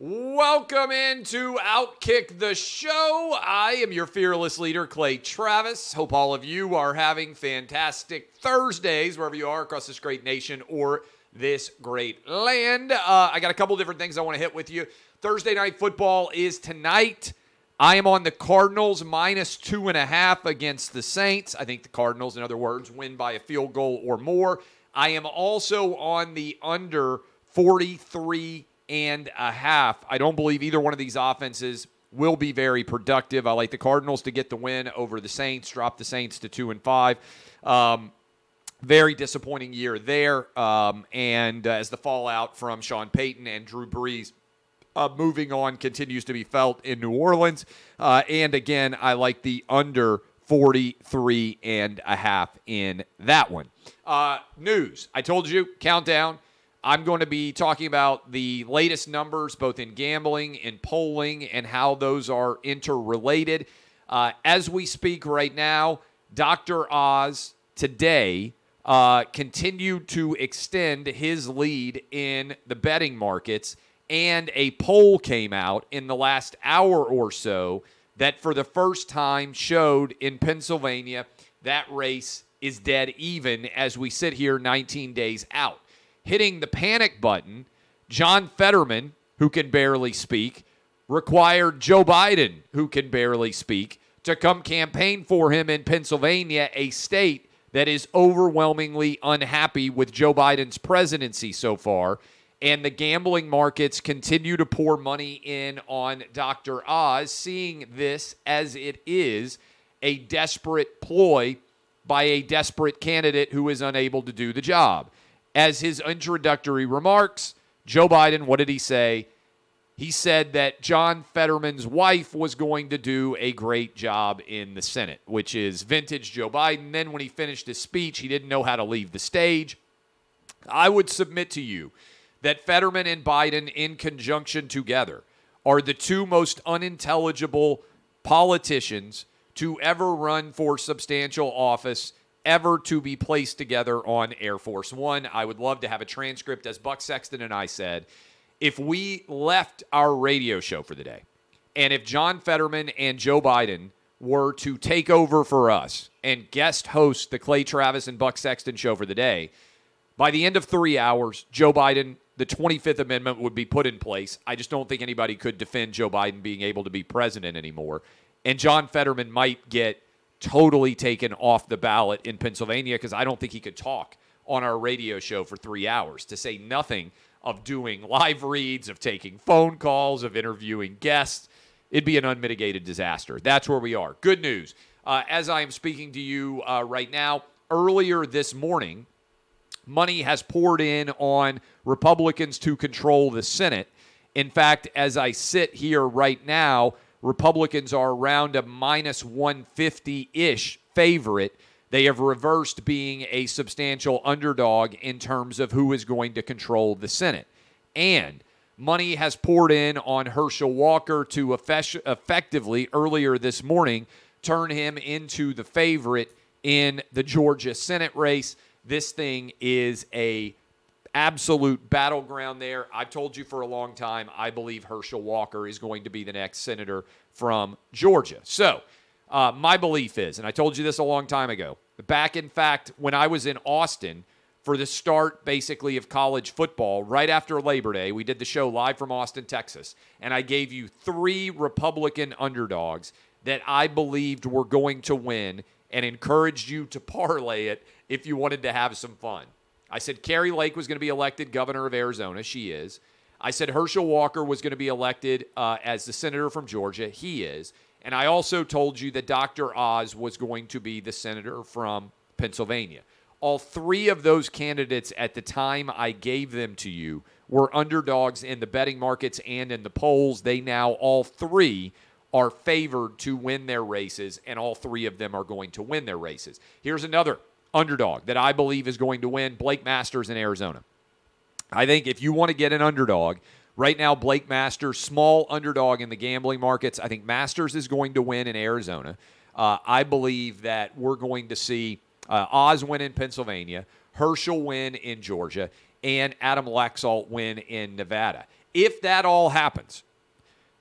Welcome into OutKick the Show. I am your fearless leader, Clay Travis. Hope all of you are having fantastic Thursdays, wherever you are across this great nation or this great land. I got a couple different things I want to hit with you. Thursday Night Football is tonight. I am on the Cardinals -2.5 against the Saints. I think the Cardinals, in other words, win by a field goal or more. I am also on the under 43.5. I don't believe either one of these offenses will be very productive. I like the Cardinals to get the win over the Saints, drop the Saints to 2-5. Very disappointing year there. And as the fallout from Sean Payton and Drew Brees moving on continues to be felt in New Orleans. And again, I like the under 43.5 in that one. News. I told you, countdown. I'm going to be talking about the latest numbers, both in gambling and polling, and how those are interrelated. As we speak right now, Dr. Oz today continued to extend his lead in the betting markets, and a poll came out in the last hour or so that for the first time showed in Pennsylvania that race is dead even as we sit here 19 days out. Hitting the panic button, John Fetterman, who can barely speak, required Joe Biden, who can barely speak, to come campaign for him in Pennsylvania, a state that is overwhelmingly unhappy with Joe Biden's presidency so far. And the gambling markets continue to pour money in on Dr. Oz, seeing this as it is a desperate ploy by a desperate candidate who is unable to do the job. As his introductory remarks, Joe Biden, what did he say? He said that John Fetterman's wife was going to do a great job in the Senate, which is vintage Joe Biden. Then when he finished his speech, he didn't know how to leave the stage. I would submit to you that Fetterman and Biden in conjunction together are the two most unintelligible politicians to ever run for substantial office ever to be placed together on Air Force One. I would love to have a transcript. As Buck Sexton and I said, if we left our radio show for the day, and if John Fetterman and Joe Biden were to take over for us and guest host the Clay Travis and Buck Sexton show for the day, by the end of 3 hours, Joe Biden, the 25th Amendment would be put in place. I just don't think anybody could defend Joe Biden being able to be president anymore. And John Fetterman might get totally taken off the ballot in Pennsylvania because I don't think he could talk on our radio show for 3 hours, to say nothing of doing live reads, of taking phone calls, of interviewing guests. It'd be an unmitigated disaster. That's where we are. Good news. As I am speaking to you right now, earlier this morning, money has poured in on Republicans to control the Senate. In fact, as I sit here right now, Republicans are around a -150-ish favorite. They have reversed being a substantial underdog in terms of who is going to control the Senate. And money has poured in on Herschel Walker to effectively, earlier this morning, turn him into the favorite in the Georgia Senate race. This thing is a absolute battleground there. I've told you for a long time, I believe Herschel Walker is going to be the next senator from Georgia. So my belief is, and I told you this a long time ago, back in fact, when I was in Austin for the start basically of college football, right after Labor Day, we did the show live from Austin, Texas, and I gave you three Republican underdogs that I believed were going to win and encouraged you to parlay it if you wanted to have some fun. I said Carrie Lake was going to be elected governor of Arizona. She is. I said Herschel Walker was going to be elected as the senator from Georgia. He is. And I also told you that Dr. Oz was going to be the senator from Pennsylvania. All three of those candidates at the time I gave them to you were underdogs in the betting markets and in the polls. They now, all three, are favored to win their races, and all three of them are going to win their races. Here's another underdog that I believe is going to win, Blake Masters in Arizona. I think if you want to get an underdog, right now Blake Masters, small underdog in the gambling markets, I think Masters is going to win in Arizona. I believe that we're going to see Oz win in Pennsylvania, Herschel win in Georgia, and Adam Laxalt win in Nevada. If that all happens,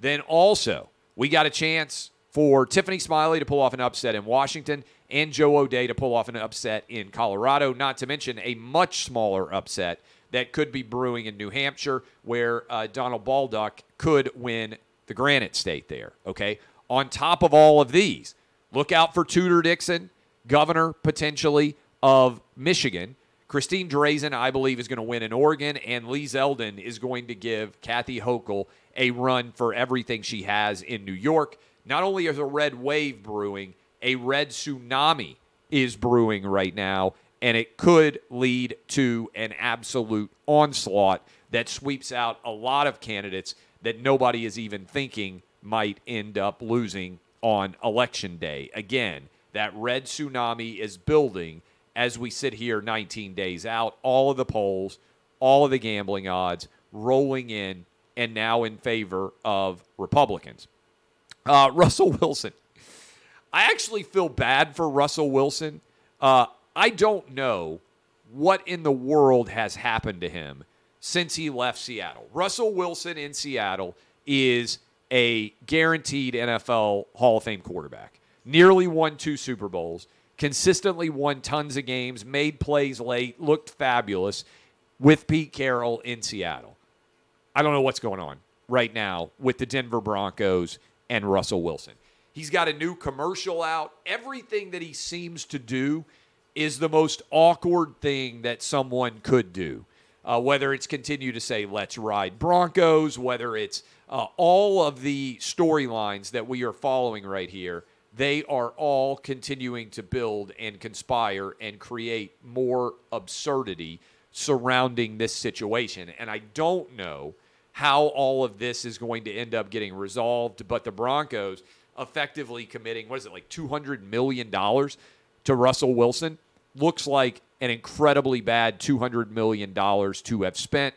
then also we got a chance for Tiffany Smiley to pull off an upset in Washington and Joe O'Day to pull off an upset in Colorado, not to mention a much smaller upset that could be brewing in New Hampshire, where Donald Baldock could win the Granite State there, okay? On top of all of these, look out for Tudor Dixon, governor potentially of Michigan. Christine Drazen, I believe, is going to win in Oregon, and Lee Zeldin is going to give Kathy Hochul a run for everything she has in New York. Not only is a red wave brewing, a red tsunami is brewing right now, and it could lead to an absolute onslaught that sweeps out a lot of candidates that nobody is even thinking might end up losing on Election Day. Again, that red tsunami is building as we sit here 19 days out. All of the polls, all of the gambling odds rolling in and now in favor of Republicans. Russell Wilson. I actually feel bad for Russell Wilson. I don't know what in the world has happened to him since he left Seattle. Russell Wilson in Seattle is a guaranteed NFL Hall of Fame quarterback. Nearly won 2 Super Bowls, consistently won tons of games, made plays late, looked fabulous with Pete Carroll in Seattle. I don't know what's going on right now with the Denver Broncos and Russell Wilson. He's got a new commercial out. Everything that he seems to do is the most awkward thing that someone could do, whether it's continue to say, let's ride Broncos, whether it's all of the storylines that we are following right here. They are all continuing to build and conspire and create more absurdity surrounding this situation. And I don't know how all of this is going to end up getting resolved, but the Broncos effectively committing, $200 million to Russell Wilson looks like an incredibly bad $200 million to have spent,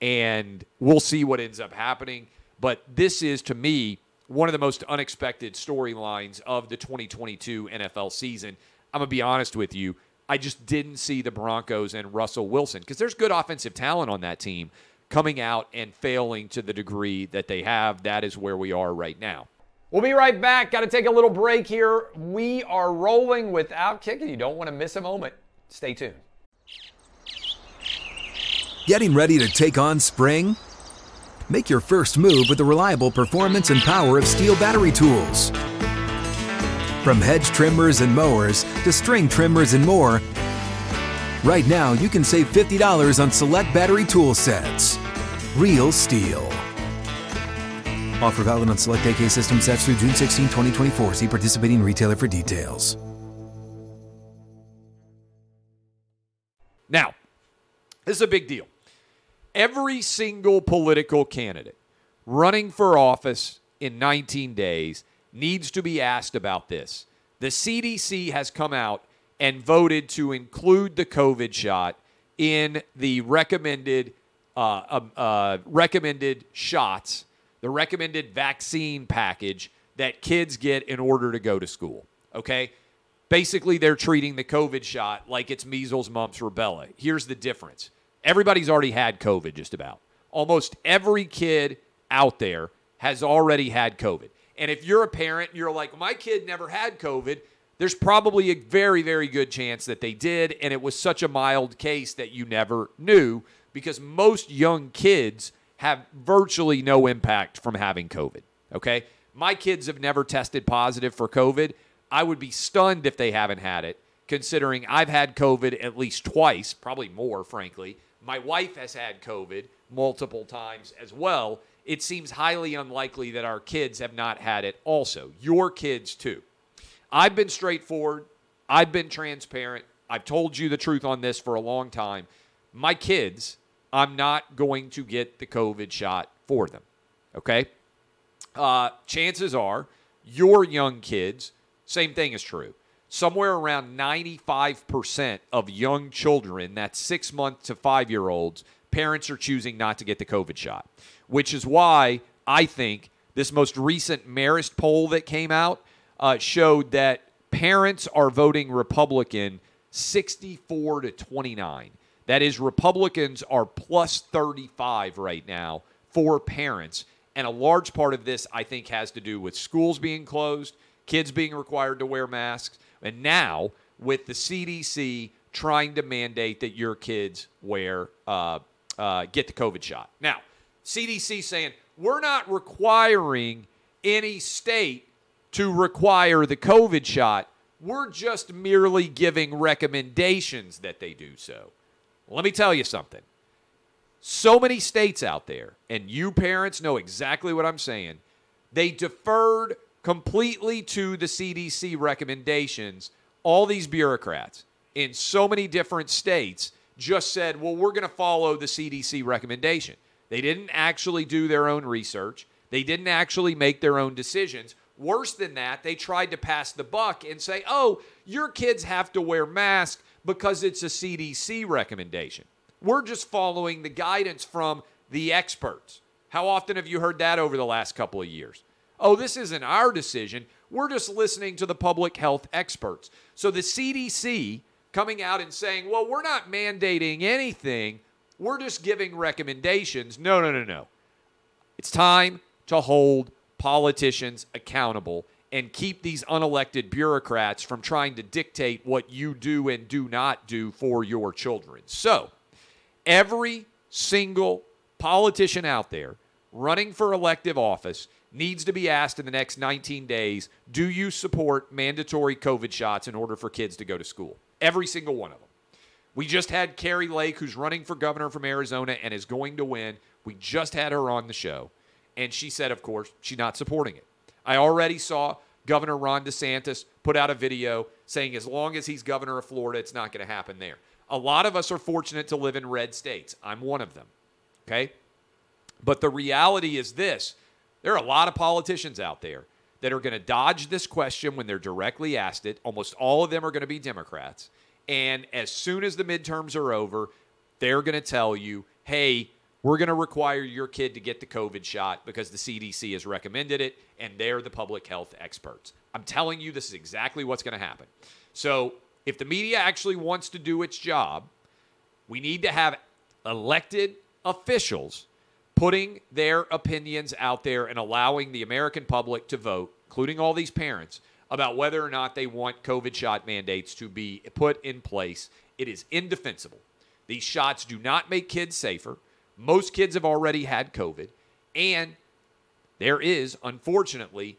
and we'll see what ends up happening. But this is, to me, one of the most unexpected storylines of the 2022 NFL season. I'm going to be honest with you. I just didn't see the Broncos and Russell Wilson, because there's good offensive talent on that team, coming out and failing to the degree that they have. That is where we are right now. We'll be right back. Got to take a little break here. We are rolling with OutKick, and you don't want to miss a moment. Stay tuned. Getting ready to take on spring? Make your first move with the reliable performance and power of Steel battery tools. From hedge trimmers and mowers to string trimmers and more, right now you can save $50 on select battery tool sets. Real Steel. Offer valid on select AK system sets through June 16, 2024. See participating retailer for details. Now, this is a big deal. Every single political candidate running for office in 19 days needs to be asked about this. The CDC has come out and voted to include the COVID shot in the recommended shots, the recommended vaccine package that kids get in order to go to school, okay? Basically, they're treating the COVID shot like it's measles, mumps, rubella. Here's the difference. Everybody's already had COVID, just about. Almost every kid out there has already had COVID. And if you're a parent and you're like, my kid never had COVID, there's probably a very, very good chance that they did, and it was such a mild case that you never knew, because most young kids have virtually no impact from having COVID, okay? My kids have never tested positive for COVID. I would be stunned if they haven't had it, considering I've had COVID at least twice, probably more, frankly. My wife has had COVID multiple times as well. It seems highly unlikely that our kids have not had it also. Your kids, too. I've been straightforward. I've been transparent. I've told you the truth on this for a long time. My kids, I'm not going to get the COVID shot for them, okay? Chances are your young kids, same thing is true. Somewhere around 95% of young children, that's 6-month to 5-year-olds, parents are choosing not to get the COVID shot, which is why I think this most recent Marist poll that came out showed that parents are voting Republican 64 to 29. That is, Republicans are plus 35 right now for parents. And a large part of this, I think, has to do with schools being closed, kids being required to wear masks, and now with the CDC trying to mandate that your kids wear get the COVID shot. Now, CDC saying, we're not requiring any state to require the COVID shot. We're just merely giving recommendations that they do so. Let me tell you something. So many states out there, and you parents know exactly what I'm saying, they deferred completely to the CDC recommendations. All these bureaucrats in so many different states just said, well, we're going to follow the CDC recommendation. They didn't actually do their own research. They didn't actually make their own decisions. Worse than that, they tried to pass the buck and say, oh, your kids have to wear masks because it's a CDC recommendation. We're just following the guidance from the experts. How often have you heard that over the last couple of years? Oh, this isn't our decision. We're just listening to the public health experts. So the CDC coming out and saying, well, we're not mandating anything. We're just giving recommendations. No, no, no, no. It's time to hold politicians accountable and keep these unelected bureaucrats from trying to dictate what you do and do not do for your children. So every single politician out there running for elective office needs to be asked in the next 19 days, do you support mandatory COVID shots in order for kids to go to school? Every single one of them. We just had Carrie Lake, who's running for governor from Arizona and is going to win. We just had her on the show. And she said, of course, she's not supporting it. I already saw Governor Ron DeSantis put out a video saying as long as he's governor of Florida, it's not going to happen there. A lot of us are fortunate to live in red states. I'm one of them, okay? But the reality is this. There are a lot of politicians out there that are going to dodge this question when they're directly asked it. Almost all of them are going to be Democrats. And as soon as the midterms are over, they're going to tell you, hey, we're going to require your kid to get the COVID shot because the CDC has recommended it, and they're the public health experts. I'm telling you, this is exactly what's going to happen. So if the media actually wants to do its job, we need to have elected officials putting their opinions out there and allowing the American public to vote, including all these parents, about whether or not they want COVID shot mandates to be put in place. It is indefensible. These shots do not make kids safer. Most kids have already had COVID, and there is, unfortunately,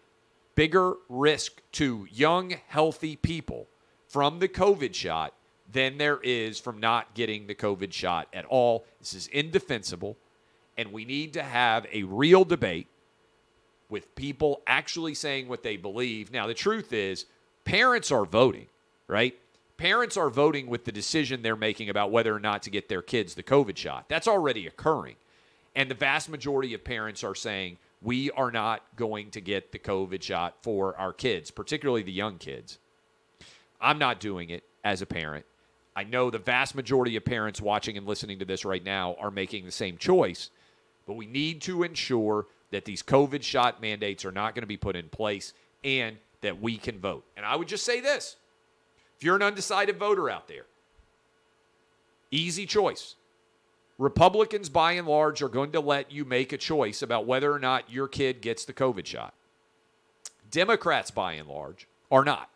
bigger risk to young, healthy people from the COVID shot than there is from not getting the COVID shot at all. This is indefensible, and we need to have a real debate with people actually saying what they believe. Now, the truth is, parents are voting, right? Parents are voting with the decision they're making about whether or not to get their kids the COVID shot. That's already occurring. And the vast majority of parents are saying, we are not going to get the COVID shot for our kids, particularly the young kids. I'm not doing it as a parent. I know the vast majority of parents watching and listening to this right now are making the same choice, but we need to ensure that these COVID shot mandates are not going to be put in place and that we can vote. And I would just say this. If you're an undecided voter out there, easy choice. Republicans, by and large, are going to let you make a choice about whether or not your kid gets the COVID shot. Democrats, by and large, are not.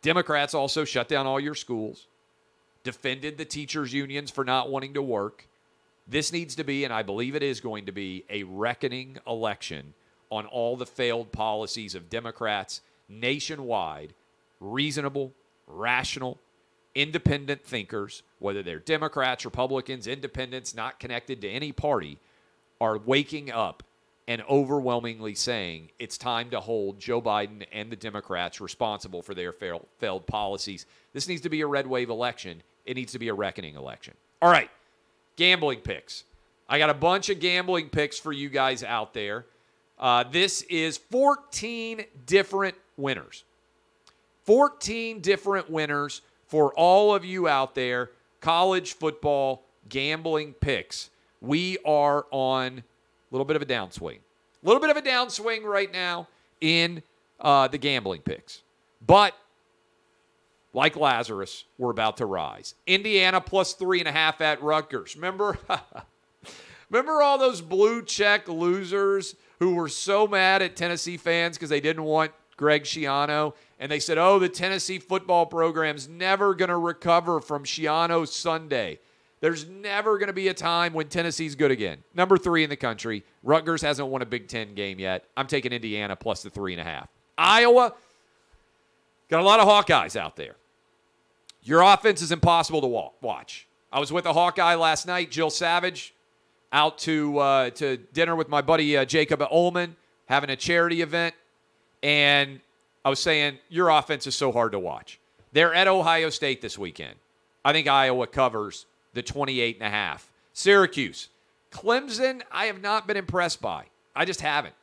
Democrats also shut down all your schools, defended the teachers' unions for not wanting to work. This needs to be, and I believe it is going to be, a reckoning election on all the failed policies of Democrats nationwide. Reasonable, rational, independent thinkers, whether they're Democrats, Republicans, independents, not connected to any party, are waking up and overwhelmingly saying it's time to hold Joe Biden and the Democrats responsible for their failed policies. This needs to be a red wave election. It needs to be a reckoning election. All right. Gambling picks. I got a bunch of gambling picks for you guys out there. This is 14 different winners. 14 different winners for all of you out there. College football gambling picks. We are on a little bit of a downswing. A little bit of a downswing right now in the gambling picks. But like Lazarus, we're about to rise. Indiana plus 3.5 at Rutgers. Remember all those blue check losers who were so mad at Tennessee fans because they didn't want Greg Schiano? And they said, oh, the Tennessee football program's never going to recover from Schiano Sunday. There's never going to be a time when Tennessee's good again. Number 3 in the country. Rutgers hasn't won a Big Ten game yet. I'm taking Indiana plus the 3.5. Iowa, got a lot of Hawkeyes out there. Your offense is impossible to watch. I was with a Hawkeye last night, Jill Savage, out to dinner with my buddy Jacob Ullman, having a charity event, and I was saying, your offense is so hard to watch. They're at Ohio State this weekend. I think Iowa covers the 28.5. Syracuse. Clemson, I have not been impressed by. I just haven't.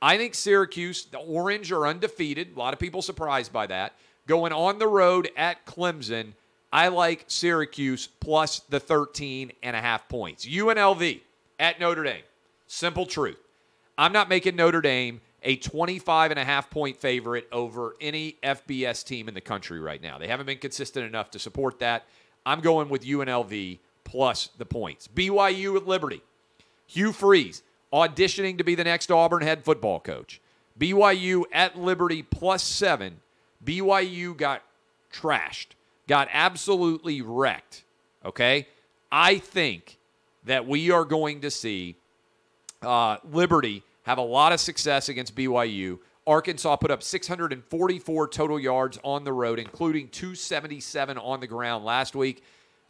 I think Syracuse, the Orange are undefeated. A lot of people surprised by that. Going on the road at Clemson, I like Syracuse plus the 13.5 points. UNLV at Notre Dame. Simple truth. I'm not making Notre Dame a 25.5 point favorite over any FBS team in the country right now. They haven't been consistent enough to support that. I'm going with UNLV plus the points. BYU at Liberty. Hugh Freeze auditioning to be the next Auburn head football coach. BYU at Liberty plus 7. BYU got trashed, got absolutely wrecked, okay? I think that we are going to see Liberty have a lot of success against BYU. Arkansas put up 644 total yards on the road, including 277 on the ground last week.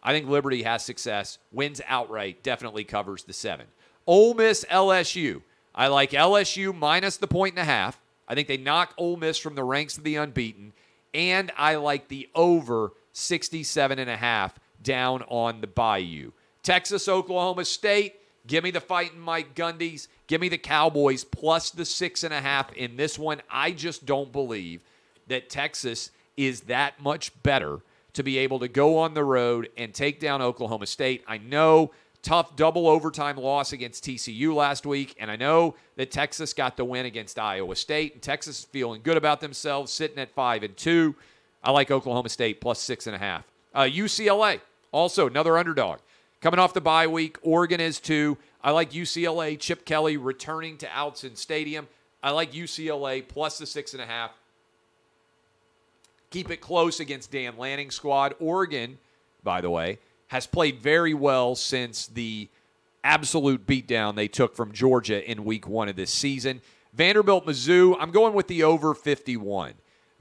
I think Liberty has success, wins outright, definitely covers the 7. Ole Miss, LSU. I like LSU minus the 1.5. I think they knock Ole Miss from the ranks of the unbeaten, and I like the over 67.5 down on the Bayou. Texas, Oklahoma State, give me the fighting Mike Gundy's. Give me the Cowboys plus the 6.5 in this one. I just don't believe that Texas is that much better to be able to go on the road and take down Oklahoma State. I know, tough double overtime loss against TCU last week, and I know that Texas got the win against Iowa State, and Texas is feeling good about themselves, sitting at 5-2. I like Oklahoma State plus 6.5. UCLA, also another underdog. Coming off the bye week, Oregon is 2. I like UCLA, Chip Kelly returning to Outson Stadium. I like UCLA plus the 6.5. Keep it close against Dan Lanning's squad. Oregon, by the way, has played very well since the absolute beatdown they took from Georgia in week 1 of this season. Vanderbilt, Mizzou, I'm going with the over 51.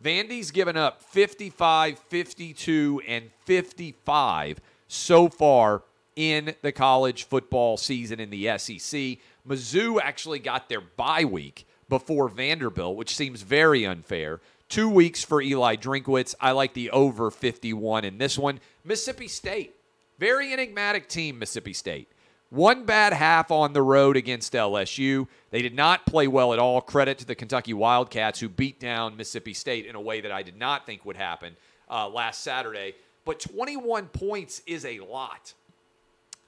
Vandy's given up 55, 52, and 55 so far in the college football season in the SEC. Mizzou actually got their bye week before Vanderbilt, which seems very unfair. 2 weeks for Eli Drinkwitz. I like the over 51 in this one. Mississippi State. Very enigmatic team, Mississippi State. One bad half on the road against LSU. They did not play well at all. Credit to the Kentucky Wildcats, who beat down Mississippi State in a way that I did not think would happen last Saturday. But 21 points is a lot.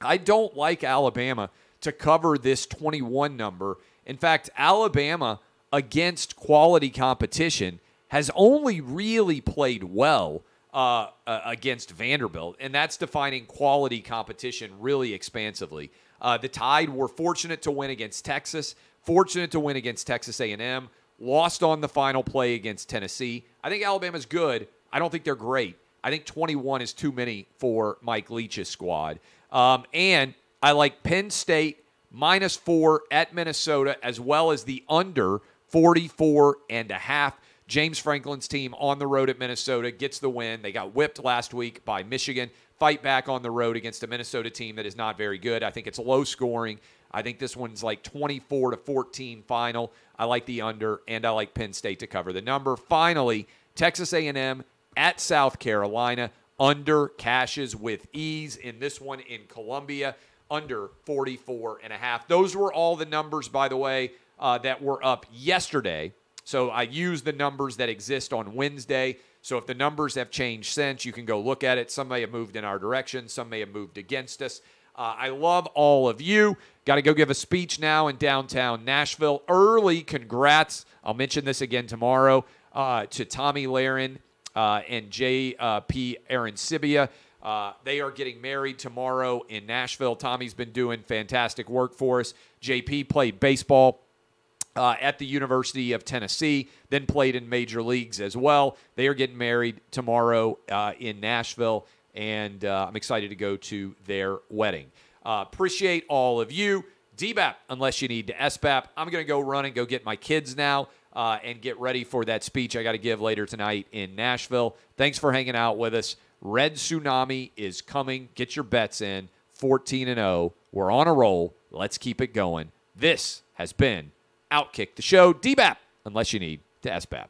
I don't like Alabama to cover this 21 number. In fact, Alabama against quality competition has only really played well against Vanderbilt, and that's defining quality competition really expansively. The Tide were fortunate to win against Texas, fortunate to win against Texas A&M, lost on the final play against Tennessee. I think Alabama's good. I don't think they're great. I think 21 is too many for Mike Leach's squad. And I like Penn State minus 4 at Minnesota, as well as the under 44.5. James Franklin's team on the road at Minnesota gets the win. They got whipped last week by Michigan. Fight back on the road against a Minnesota team that is not very good. I think it's low scoring. I think this one's like 24-14 final. I like the under, and I like Penn State to cover the number. Finally, Texas A&M at South Carolina. Under cashes with ease in this one in Columbia. under 44.5. Those were all the numbers, by the way, that were up yesterday. So I use the numbers that exist on Wednesday. So if the numbers have changed since, you can go look at it. Some may have moved in our direction. Some may have moved against us. I love all of you. Got to go give a speech now in downtown Nashville. Early congrats. I'll mention this again tomorrow to Tommy Lahren and J.P. Arancibia. They are getting married tomorrow in Nashville. Tommy's been doing fantastic work for us. JP played baseball at the University of Tennessee, then played in major leagues as well. They are getting married tomorrow in Nashville, and I'm excited to go to their wedding. Appreciate all of you. DBAP, unless you need to SBAP. I'm going to go run and go get my kids now and get ready for that speech I got to give later tonight in Nashville. Thanks for hanging out with us. Red Tsunami is coming. Get your bets in. 14-0. We're on a roll. Let's keep it going. This has been OutKick the Show. DBAP, unless you need to SBAP.